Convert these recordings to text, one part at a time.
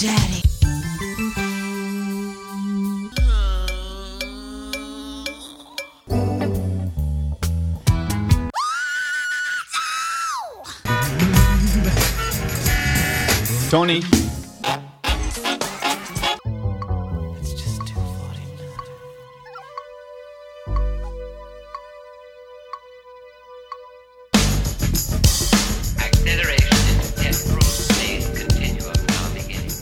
Daddy. Tony. It's just 2:49. Acceleration is 10 through space continuum now beginning.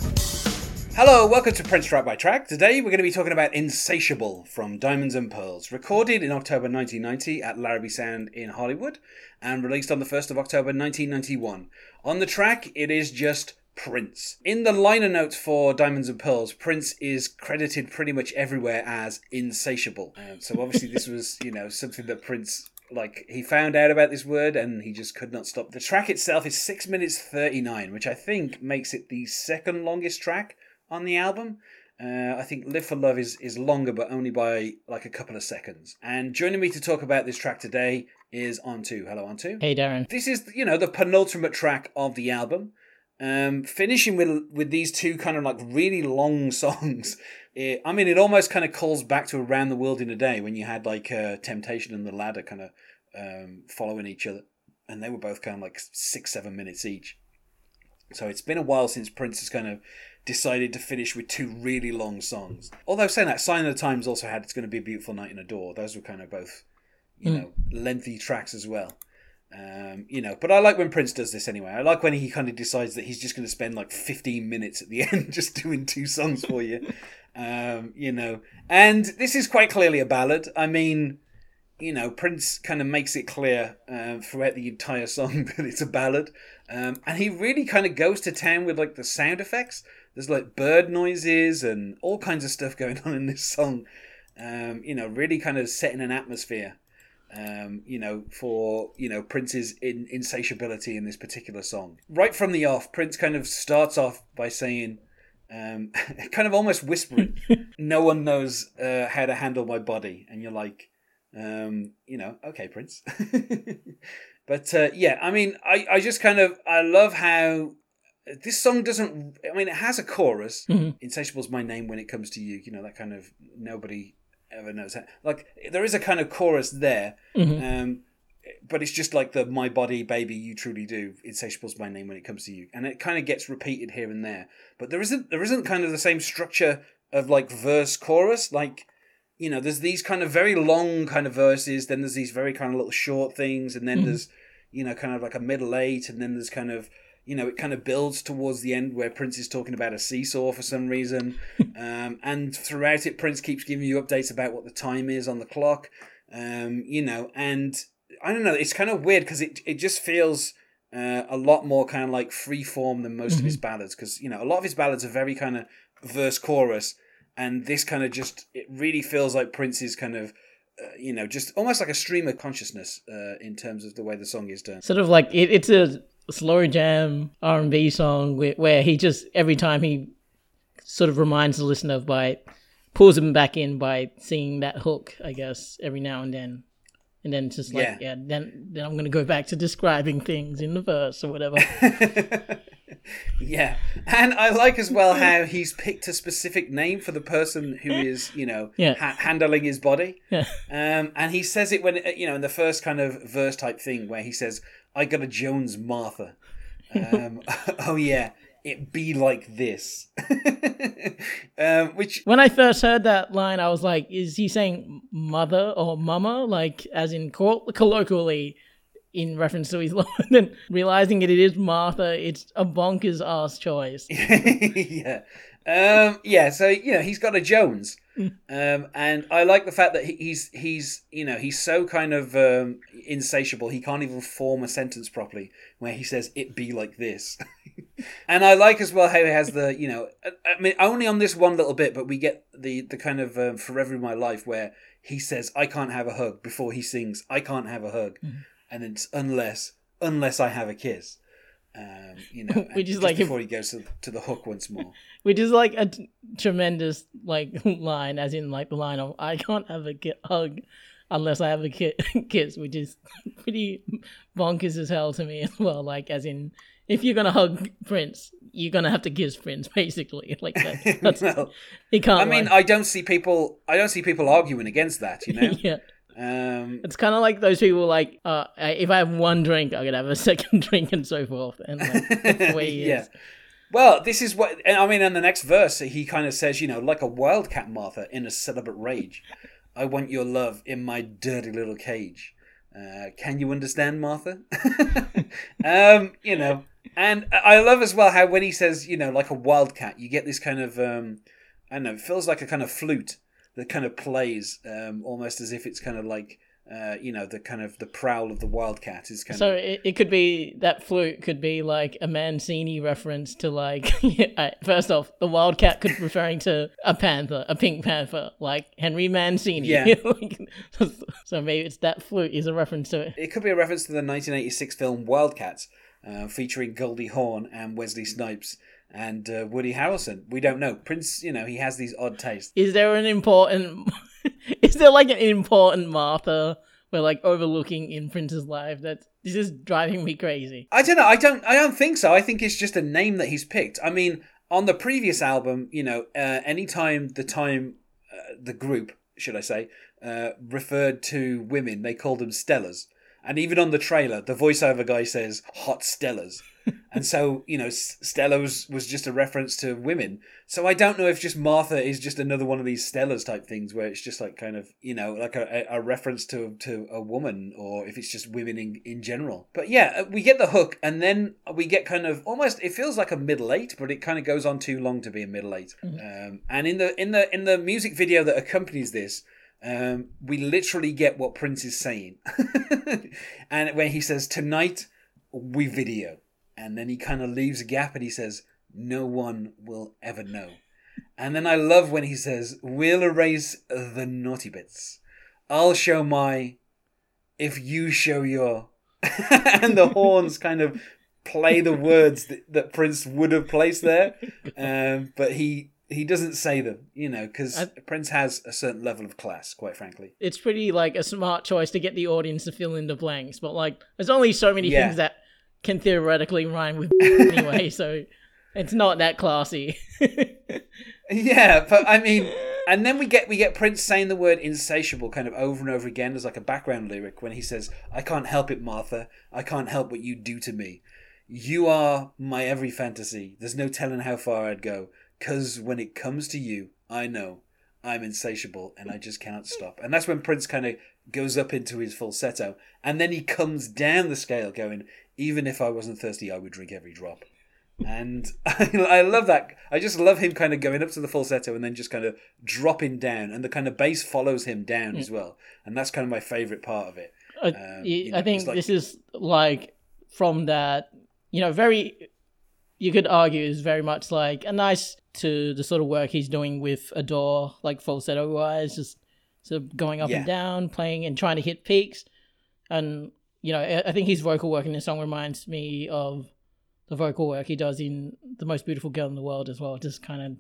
Hello, welcome to Prince Track by Track. Today we're going to be talking about Insatiable from Diamonds and Pearls, recorded in October 1990 at Larrabee Sound in Hollywood and released on the 1st of October 1991. On the track, it is just Prince. In the liner notes for Diamonds and Pearls, Prince is credited pretty much everywhere as Insatiable. So obviously this was, you know, something that Prince, like, he found out about this word and he just could not stop. The track itself is 6 minutes 39, which I think makes it the second longest track on the album. I think Live for Love is longer, but only by like a couple of seconds. And joining me to talk about this track today is Antu. Hello, Antu. Hey, Darren. This is, you know, the penultimate track of the album. Finishing with these two kind of like really long songs. It almost kind of calls back to Around the World in a Day when you had like Temptation and The Ladder kind of following each other. And they were both kind of like 6-7 minutes each. So it's been a while since Prince has kind of decided to finish with two really long songs. Although saying that, Sign of the Times also had It's Going to Be a Beautiful Night and Adore. Those were kind of both, you know, lengthy tracks as well. You know, but I like when Prince does this anyway. I like when he kind of decides that he's just going to spend like 15 minutes at the end just doing two songs for you. You know, and this is quite clearly a ballad. I mean, you know, Prince kind of makes it clear throughout the entire song that it's a ballad. And he really kind of goes to town with like the sound effects. There's like bird noises and all kinds of stuff going on in this song. You know, really kind of setting an atmosphere, you know, for, you know, Prince's insatiability in this particular song. Right from the off, Prince kind of starts off by saying, kind of almost whispering, no one knows how to handle my body. And you're like, you know, okay, Prince. But yeah, I mean, I just kind of, I love how this song doesn't, I mean, it has a chorus. Mm-hmm. Insatiable's my name when it comes to you. You know, that kind of nobody ever knows how. Like, there is a kind of chorus there. Mm-hmm. But it's just like the my body, baby, you truly do. Insatiable's my name when it comes to you. And it kind of gets repeated here and there. But there isn't kind of the same structure of like verse chorus. Like, you know, there's these kind of very long kind of verses. Then there's these very kind of little short things. And then there's, you know, kind of like a middle eight. And then there's kind of, you know, it kind of builds towards the end where Prince is talking about a seesaw for some reason. And throughout it, Prince keeps giving you updates about what the time is on the clock. You know, and I don't know, it's kind of weird because it just feels a lot more kind of like free form than most of his ballads. Because, you know, a lot of his ballads are very kind of verse chorus. And this kind of just, it really feels like Prince is kind of, you know, just almost like a stream of consciousness in terms of the way the song is done. Sort of like, it's a slow jam R&B song where he just, every time he sort of reminds the listener by, pulls him back in by singing that hook, I guess, every now and then. And then just like, yeah then I'm going to go back to describing things in the verse or whatever. Yeah. And I like as well how he's picked a specific name for the person who is, you know, handling his body. Yeah. And he says it when, you know, in the first kind of verse type thing where he says, I got a Jones Martha. Oh, yeah. It be like this. Which when I first heard that line, I was like, is he saying mother or mama? Like, as in colloquially in reference to his love. And then realizing it is Martha, it's a bonkers ass choice. Yeah. Yeah, so, you know, he's got a Jones. And I like the fact that he's you know, he's so kind of insatiable. He can't even form a sentence properly where he says, it be like this. And I like as well how he has the, you know, I mean, only on this one little bit, but we get the kind of Forever in My Life where he says, I can't have a hug before he sings, I can't have a hug. Mm-hmm. And then it's unless I have a kiss. You know, which is like before he goes to the hook once more, which is like a tremendous like line, as in like the line of I can't have a hug unless I have a kiss, which is pretty bonkers as hell to me as well. Like, as in, if you're going to hug Prince, you're going to have to kiss Prince, basically. Like that. That's, well, you can't. I mean, like, I don't see people arguing against that, you know? Yeah. It's kind of like those people, like, if I have one drink, I'm going to have a second drink and so forth. And like, that's the way he is. Well, this is what, I mean, in the next verse, he kind of says, you know, like a wildcat, Martha, in a celibate rage. I want your love in my dirty little cage. Can you understand, Martha? You know, and I love as well how when he says, you know, like a wildcat, you get this kind of, I don't know, it feels like a kind of flute that kind of plays almost as if it's kind of like, you know, the kind of the prowl of the wildcat is kind of. So it could be that flute could be like a Mancini reference to, like, first off, the wildcat could be referring to a panther, a pink panther, like Henry Mancini. Yeah. So maybe it's that flute is a reference to it. It could be a reference to the 1986 film Wildcats, featuring Goldie Hawn and Wesley Snipes and Woody Harrelson. We don't know. Prince, you know, he has these odd tastes. Is there like an important Martha we're like overlooking in Prince's life? That this is driving me crazy. I don't know. I don't think so. I think it's just a name that he's picked. I mean, on the previous album, you know, anytime the group, should I say, referred to women, they called them Stellas. And even on the trailer, the voiceover guy says hot Stellas. And so, you know, Stella was just a reference to women. So I don't know if just Martha is just another one of these Stellas type things where it's just like kind of, you know, like a reference to a woman, or if it's just women in general. But yeah, we get the hook, and then we get kind of almost, it feels like a middle eight, but it kind of goes on too long to be a middle eight. Mm-hmm. And in the music video that accompanies this, we literally get what Prince is saying. And when he says, tonight we video. And then he kind of leaves a gap and he says, no one will ever know. And then I love when he says, we'll erase the naughty bits. I'll show my, if you show your... And the horns kind of play the words that Prince would have placed there. But he doesn't say them, you know, because Prince has a certain level of class, quite frankly. It's pretty like a smart choice to get the audience to fill in the blanks. But like, there's only so many things that can theoretically rhyme with anyway, so it's not that classy. Yeah, but I mean, and then we get Prince saying the word insatiable kind of over and over again as like a background lyric when he says, I can't help it, Martha. I can't help what you do to me. You are my every fantasy. There's no telling how far I'd go. 'Cause when it comes to you, I know I'm insatiable and I just cannot stop. And that's when Prince kind of goes up into his falsetto, and then he comes down the scale going, even if I wasn't thirsty, I would drink every drop. And I love that. I just love him kind of going up to the falsetto and then just kind of dropping down. And the kind of bass follows him down as well. And that's kind of my favourite part of it. You know, I think like, this is like from that, you know, very, you could argue is very much like a nice to the sort of work he's doing with Adore, like falsetto-wise, just sort of going up and down, playing and trying to hit peaks. And... you know, I think his vocal work in this song reminds me of the vocal work he does in The Most Beautiful Girl in the World as well, just kind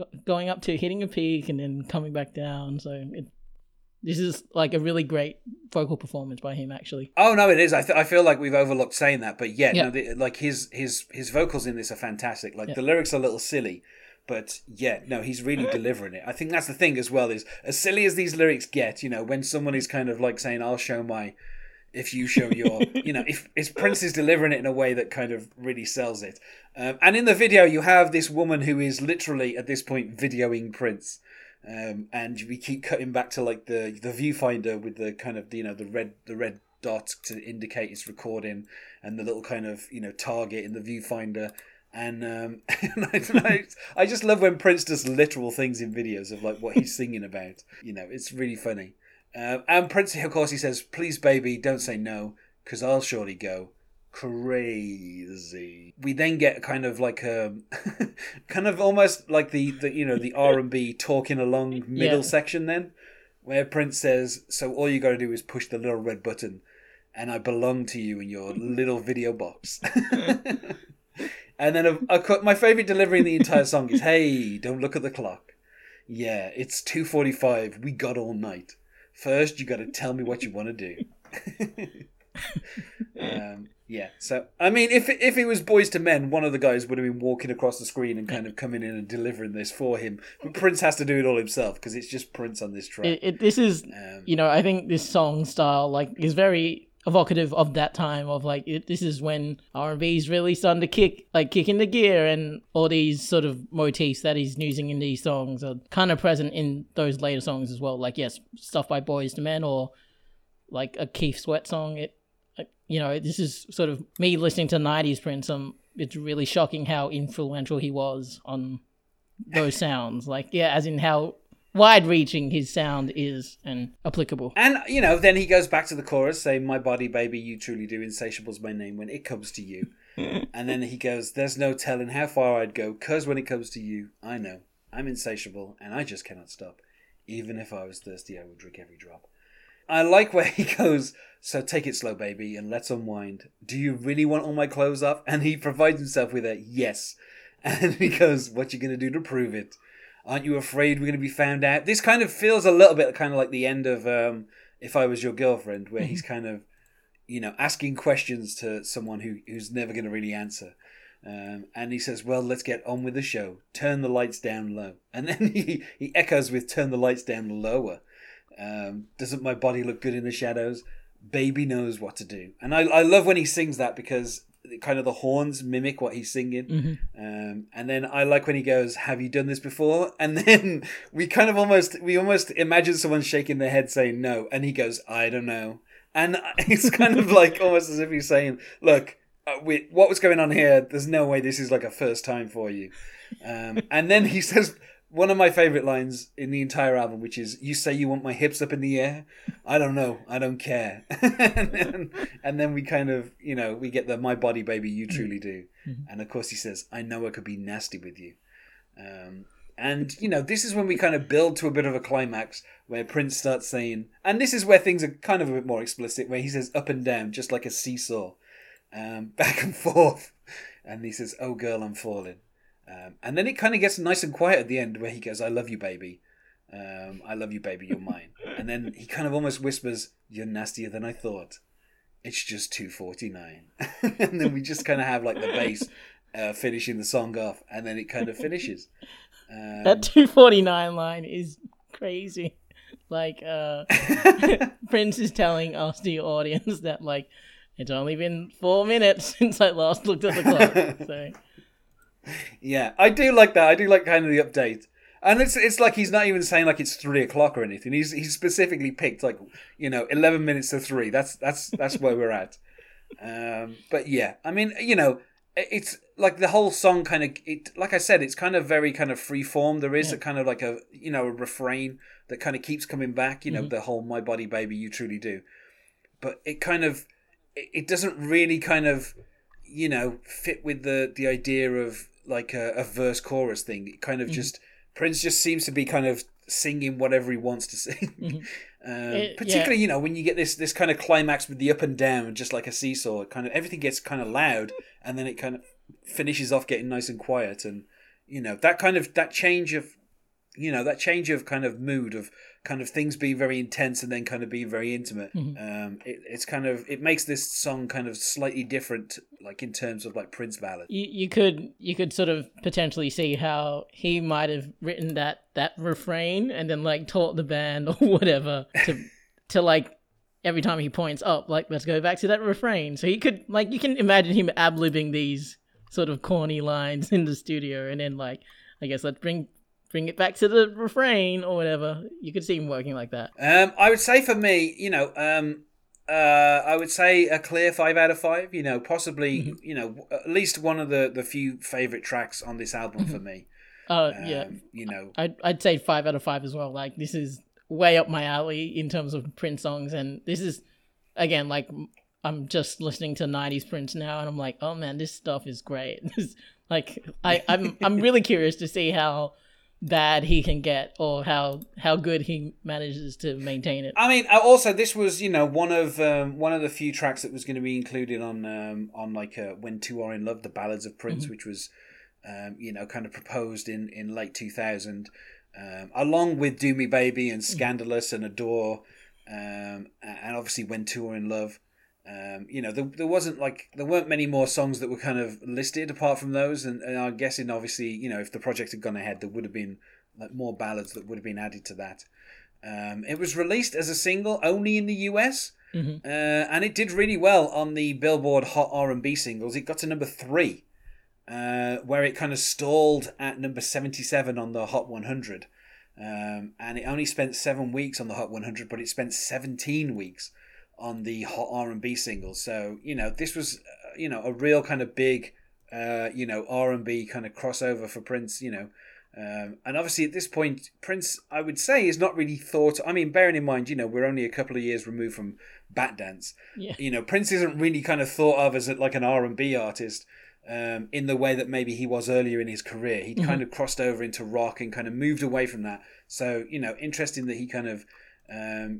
of going up to hitting a peak and then coming back down. So this is like a really great vocal performance by him, actually. Oh, no, it is. I feel like we've overlooked saying that. But yeah. No, like his vocals in this are fantastic. Like the lyrics are a little silly. But yeah, no, he's really delivering it. I think that's the thing as well, is as silly as these lyrics get, you know, when someone is kind of like saying, I'll show my... if you show your, you know, if Prince is delivering it in a way that kind of really sells it. And in the video, you have this woman who is literally at this point videoing Prince. And we keep cutting back to like the viewfinder with the kind of, you know, the red dot to indicate it's recording, and the little kind of, you know, target in the viewfinder. And I don't know, I just love when Prince does literal things in videos of like what he's singing about. You know, it's really funny. And Prince, of course, he says, please, baby, don't say no, because I'll surely go crazy. We then get kind of like a, kind of almost like the you know, the R&B talking along middle section then, where Prince says, so all you got to do is push the little red button, and I belong to you in your little video box. And then my favourite delivery in the entire song is, hey, don't look at the clock. Yeah, it's 2:45. We got all night. First, you got to tell me what you want to do. Yeah. So, I mean, if it was Boyz II Men, one of the guys would have been walking across the screen and kind of coming in and delivering this for him. But Prince has to do it all himself because it's just Prince on this track. This is, you know, I think this song style like is very evocative of that time of like this is when R&B's really starting to kick into gear, and all these sort of motifs that he's using in these songs are kind of present in those later songs as well. Like, yes, stuff by Boyz II Men or like a Keith Sweat song. It, you know, this is sort of me listening to 90s Prince. It's really shocking how influential he was on those sounds. Like, yeah, as in how wide-reaching his sound is and applicable. And, you know, then he goes back to the chorus saying, "My body, baby, you truly do. Insatiable's my name when it comes to you." And then he goes, "There's no telling how far I'd go, 'cause when it comes to you, I know. I'm insatiable and I just cannot stop. Even if I was thirsty, I would drink every drop." I like where he goes, "So take it slow, baby, and let's unwind. Do you really want all my clothes off?" And he provides himself with a yes. And he goes, "What you going to do to prove it? Aren't you afraid we're going to be found out?" This kind of feels a little bit kind of like the end of If I Was Your Girlfriend, where he's kind of, you know, asking questions to someone who's never going to really answer. And he says, "Well, let's get on with the show. Turn the lights down low." And then he echoes with "Turn the lights down lower. Doesn't my body look good in the shadows? Baby knows what to do." And I love when he sings that because kind of the horns mimic what he's singing. And then I like when he goes, "Have you done this before?" And then we kind of almost imagine someone shaking their head saying no, and he goes, "I don't know." And it's kind of like almost as if he's saying, "Look, what was going on here? There's no way this is like a first time for you." And then he says one of my favorite lines in the entire album, which is, "You say you want my hips up in the air? I don't know. I don't care." and then we kind of, you know, we get the "My body, baby, you truly do." And of course he says, "I know I could be nasty with you." And, you know, this is when we kind of build to a bit of a climax where Prince starts saying, and this is where things are kind of a bit more explicit, where he says "up and down, just like a seesaw, back and forth." And he says, "Oh, girl, I'm falling." And then it kind of gets nice and quiet at the end where he goes, "I love you, baby. I love you, baby. You're mine." And then he kind of almost whispers, "You're nastier than I thought. It's just 2:49. And then we just kind of have like the bass finishing the song off. And then it kind of finishes. That 2:49 line is crazy. Like, Prince is telling us, the audience, that like, it's only been 4 minutes since I last looked at the clock. So... yeah, I do like that. I do like kind of the update, and it's like he's not even saying like it's 3 o'clock or anything. He's specifically picked like, you know, 11 minutes to 3. That's where we're at. But yeah, I mean, you know, it's like the whole song kind of, it, like I said, it's kind of very kind of free form. There is a kind of like a, you know, a refrain that kind of keeps coming back. You know, the whole "My body, baby, you truly do," but it kind of it doesn't really kind of, you know, fit with the idea of like a verse chorus thing. It kind of just, Prince just seems to be kind of singing whatever he wants to sing. Particularly, you know, when you get this kind of climax with the "up and down, just like a seesaw," it kind of, everything gets kind of loud, and then it kind of finishes off getting nice and quiet. And, you know, that kind of, that change of kind of mood of kind of things being very intense and then kind of being very intimate. It's kind of, it makes this song kind of slightly different, like in terms of like Prince ballad. You could sort of potentially see how he might have written that refrain and then like taught the band or whatever to like, every time he points up, like, "Let's go back to that refrain." So he could, like, you can imagine him ad-libbing these sort of corny lines in the studio, and then like, I guess, "Let's bring it back to the refrain" or whatever. You could see him working like that. I would say for me, you know, I would say a clear 5 out of 5, you know, possibly, you know, at least one of the few favorite tracks on this album for me. Yeah. You know, I'd say 5 out of 5 as well. Like, this is way up my alley in terms of Prince songs. And this is, again, like, I'm just listening to 90s Prince now and I'm like, oh man, this stuff is great. Like, I'm really curious to see how bad he can get or how good he manages to maintain it. I mean, also this was, you know, one of the few tracks that was going to be included on like When Two Are in Love, the Ballads of Prince, which was you know, kind of proposed in late 2000, along with Do Me Baby and Scandalous and Adore. and obviously When Two Are in Love. There weren't many more songs that were kind of listed apart from those, and I'm guessing obviously, you know, if the project had gone ahead, there would have been like more ballads that would have been added to that. It was released as a single only in the US, mm-hmm. And it did really well on the Billboard Hot R&B singles. It got to number 3, where it kind of stalled at number 77 on the Hot 100, and it only spent 7 weeks on the Hot 100, but it spent 17 weeks on the Hot R&B single. So, you know, this was, you know, a real kind of big, you know, R&B kind of crossover for Prince, you know. And obviously at this point, Prince, I would say, is not really thought... I mean, bearing in mind, you know, we're only a couple of years removed from Batdance. Yeah. You know, Prince isn't really kind of thought of as like an R&B artist in the way that maybe he was earlier in his career. He'd mm-hmm. kind of crossed over into rock and kind of moved away from that. So, you know, interesting that he kind of...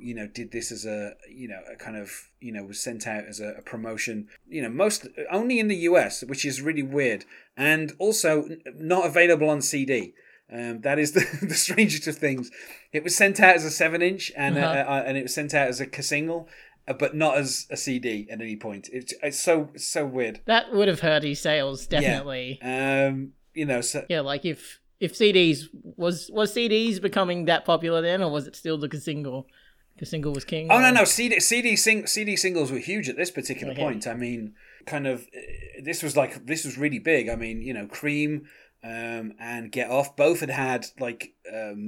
you know, did this as a, you know, a kind of, you know, was sent out as a promotion, you know, most only in the US, which is really weird, and also not available on CD. That is the strangest of things. It was sent out as a 7-inch and uh-huh. And it was sent out as a single, but not as a CD at any point. It's so weird. That would have hurt his sales, definitely. Yeah. You know, so yeah, like if CDs was CDs becoming that popular then, or was it still the single? The single was king. Oh no, CD singles were huge at this particular point. I mean, kind of, this was really big. I mean, you know, Cream and Get Off both had like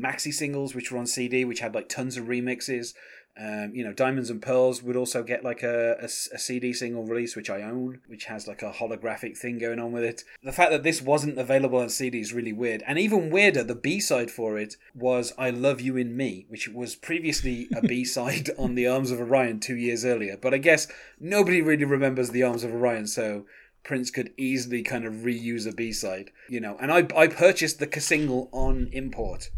maxi singles which were on CD, which had like tons of remixes. You know, Diamonds and Pearls would also get like a CD single release, which I own, which has like a holographic thing going on with it. The fact that this wasn't available on CD is really weird. And even weirder, the B-side for it was I Love You in Me, which was previously a B-side on the Arms of Orion 2 years earlier. But I guess nobody really remembers the Arms of Orion, so Prince could easily kind of reuse a B-side, you know. And I purchased the single on import.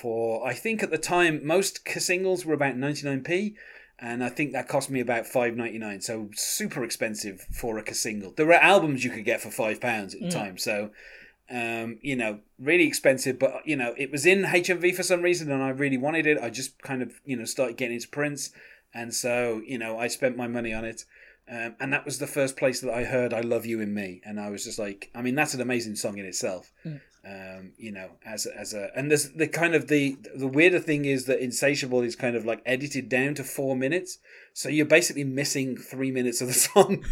For I think at the time most singles were about 99p, and I think that cost me about $5.99, so super expensive for a single. There were albums you could get for £5 at the time, so you know, really expensive. But you know, it was in HMV for some reason, and I really wanted it. I just kind of, you know, started getting into Prince, and so, you know, I spent my money on it. And that was the first place that I heard I Love You in Me, and I was just like, I mean, that's an amazing song in itself. You know, as a and there's the kind of the weirder thing is that Insatiable is kind of like edited down to 4 minutes, so you're basically missing 3 minutes of the song.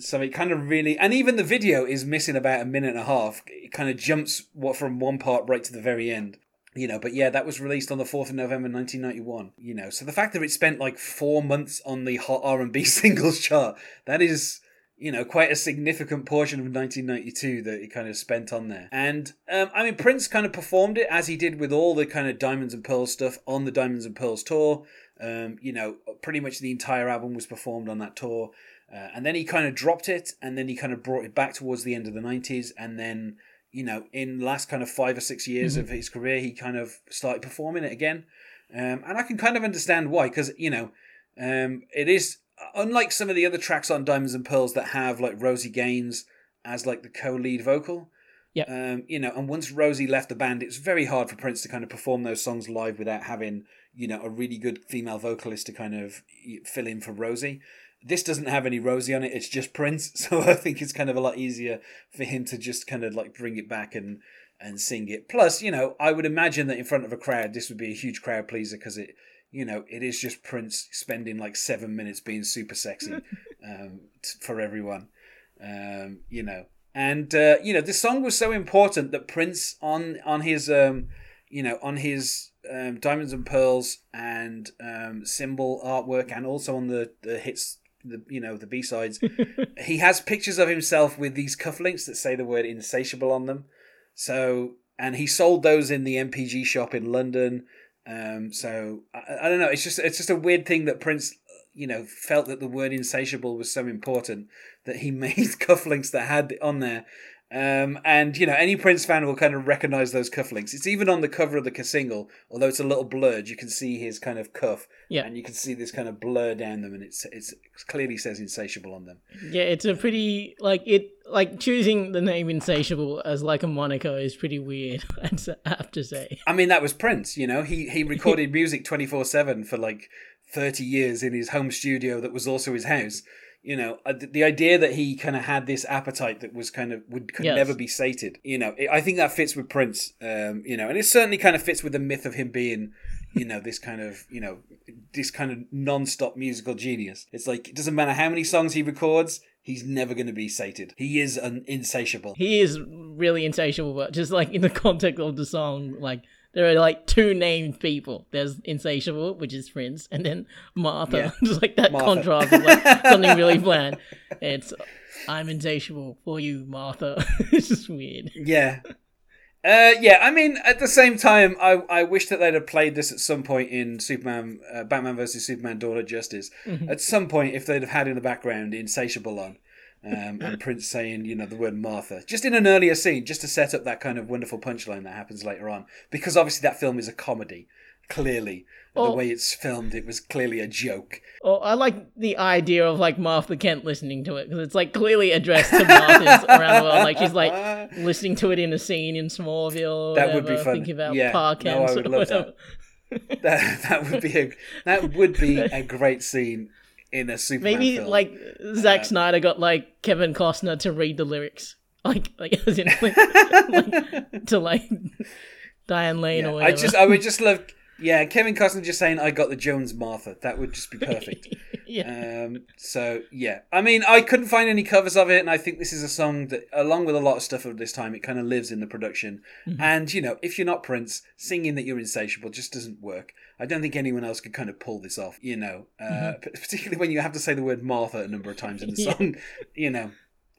So it kind of really, and even the video is missing about a minute and a half. It kind of jumps from one part right to the very end. You know, but yeah, that was released on the 4th of November 1991, you know. So the fact that it spent like 4 months on the Hot R&B singles chart, that is, you know, quite a significant portion of 1992 that it kind of spent on there. And, I mean, Prince kind of performed it as he did with all the kind of Diamonds and Pearls stuff on the Diamonds and Pearls tour. You know, pretty much the entire album was performed on that tour. And then he kind of dropped it, and then he kind of brought it back towards the end of the 90s, and then... you know, in the last kind of 5 or 6 years mm-hmm. of his career, he kind of started performing it again. And I can kind of understand why, because, you know, it is, unlike some of the other tracks on Diamonds and Pearls that have, like, Rosie Gaines as, like, the co-lead vocal. Yeah. You know, and once Rosie left the band, it's very hard for Prince to kind of perform those songs live without having, you know, a really good female vocalist to kind of fill in for Rosie. This doesn't have any Rosie on it, it's just Prince, so I think it's kind of a lot easier for him to just kind of like bring it back and sing it. Plus, you know, I would imagine that in front of a crowd, this would be a huge crowd pleaser, because it, you know, it is just Prince spending like 7 minutes being super sexy for everyone, you know. And, you know, this song was so important that Prince on his, you know, on his... Diamonds and Pearls and Symbol artwork, and also on the hits, the, you know, the B-sides, he has pictures of himself with these cufflinks that say the word Insatiable on them. So, and he sold those in the NPG shop in London. So I don't know, it's just a weird thing that Prince, you know, felt that the word Insatiable was so important that he made cufflinks that had on there. And, you know, any Prince fan will kind of recognize those cufflinks. It's even on the cover of the single, although it's a little blurred. You can see his kind of cuff, yeah, and you can see this kind of blur down them, and it clearly says Insatiable on them. Yeah, it's a pretty, like choosing the name Insatiable as like a moniker is pretty weird, I have to say. I mean, that was Prince, you know, he recorded music 24/7 for like 30 years in his home studio that was also his house. You know, the idea that he kind of had this appetite that was kind of could yes. never be sated. You know, I think that fits with Prince. You know, and it certainly kind of fits with the myth of him being, you know, this kind of non-stop musical genius. It's like it doesn't matter how many songs he records, he's never going to be sated. He is insatiable. He is really insatiable, but just like in the context of the song, like. There are like two named people. There's Insatiable, which is Prince, and then Martha. Yeah. Just like that Martha. Contrast is like something really bland. It's, I'm insatiable for you, Martha. It's just weird. Yeah. Yeah, I mean, at the same time, I wish that they'd have played this at some point in Batman vs. Superman Dawn of Justice. Mm-hmm. At some point, if they'd have had in the background Insatiable on. And Prince saying, you know, the word Martha, just in an earlier scene, just to set up that kind of wonderful punchline that happens later on. Because obviously that film is a comedy, clearly. The way it's filmed, it was clearly a joke. Oh, I like the idea of, like, Martha Kent listening to it, because it's, like, clearly addressed to Marthas around the world. Like, she's, like, listening to it in a scene in Smallville or that whatever, would be fun. Thinking about Parkhouse or whatever. That. That would be a great scene. In a Superman maybe film. Like Zack Snyder got like Kevin Costner to read the lyrics, as in Diane Lane or whatever. I would just love Kevin Costner just saying I got the Jones Martha. That would just be perfect. I mean, I couldn't find any covers of it, and I think this is a song that, along with a lot of stuff of this time, it kind of lives in the production. Mm-hmm. And you know, if you're not Prince, singing that you're insatiable just doesn't work. I don't think anyone else could kind of pull this off, you know, particularly when you have to say the word Martha a number of times in the song, you know.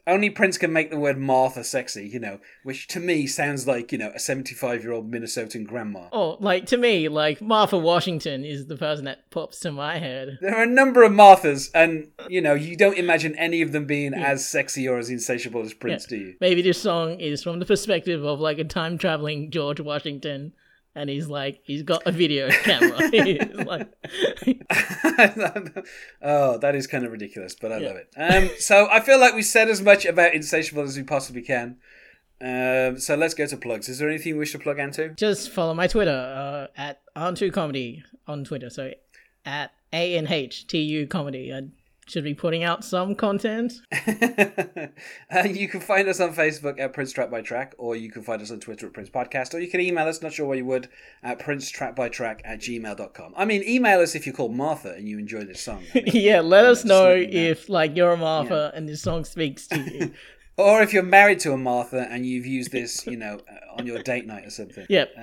Only Prince can make the word Martha sexy, you know, which to me sounds like, you know, a 75-year-old Minnesotan grandma. Oh, like to me, like Martha Washington is the person that pops to my head. There are a number of Marthas, and, you know, you don't imagine any of them being as sexy or as insatiable as Prince, do you? Maybe this song is from the perspective of like a time-traveling George Washington. And he's like, he's got a video camera. He's like... Oh, that is kind of ridiculous, but I love it. So I feel like we said as much about Insatiable as we possibly can. So let's go to plugs. Is there anything you wish to plug, Antu? Just follow my Twitter at Antu Comedy on Twitter. So at ANHTU Comedy. I should be putting out some content. You can find us on Facebook at Prince Track by Track, or you can find us on Twitter at Prince Podcast, or you can email us, not sure why you would, at princetrackbytrack@gmail.com. I mean, email us if you call Martha and you enjoy this song. I mean, let us know if like you're a Martha and this song speaks to you. Or if you're married to a Martha and you've used this, you know, on your date night or something. Yep.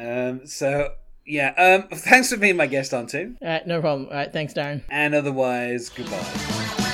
Thanks for being my guest, Antu. All right, no problem. All right, thanks, Darren. And otherwise, goodbye.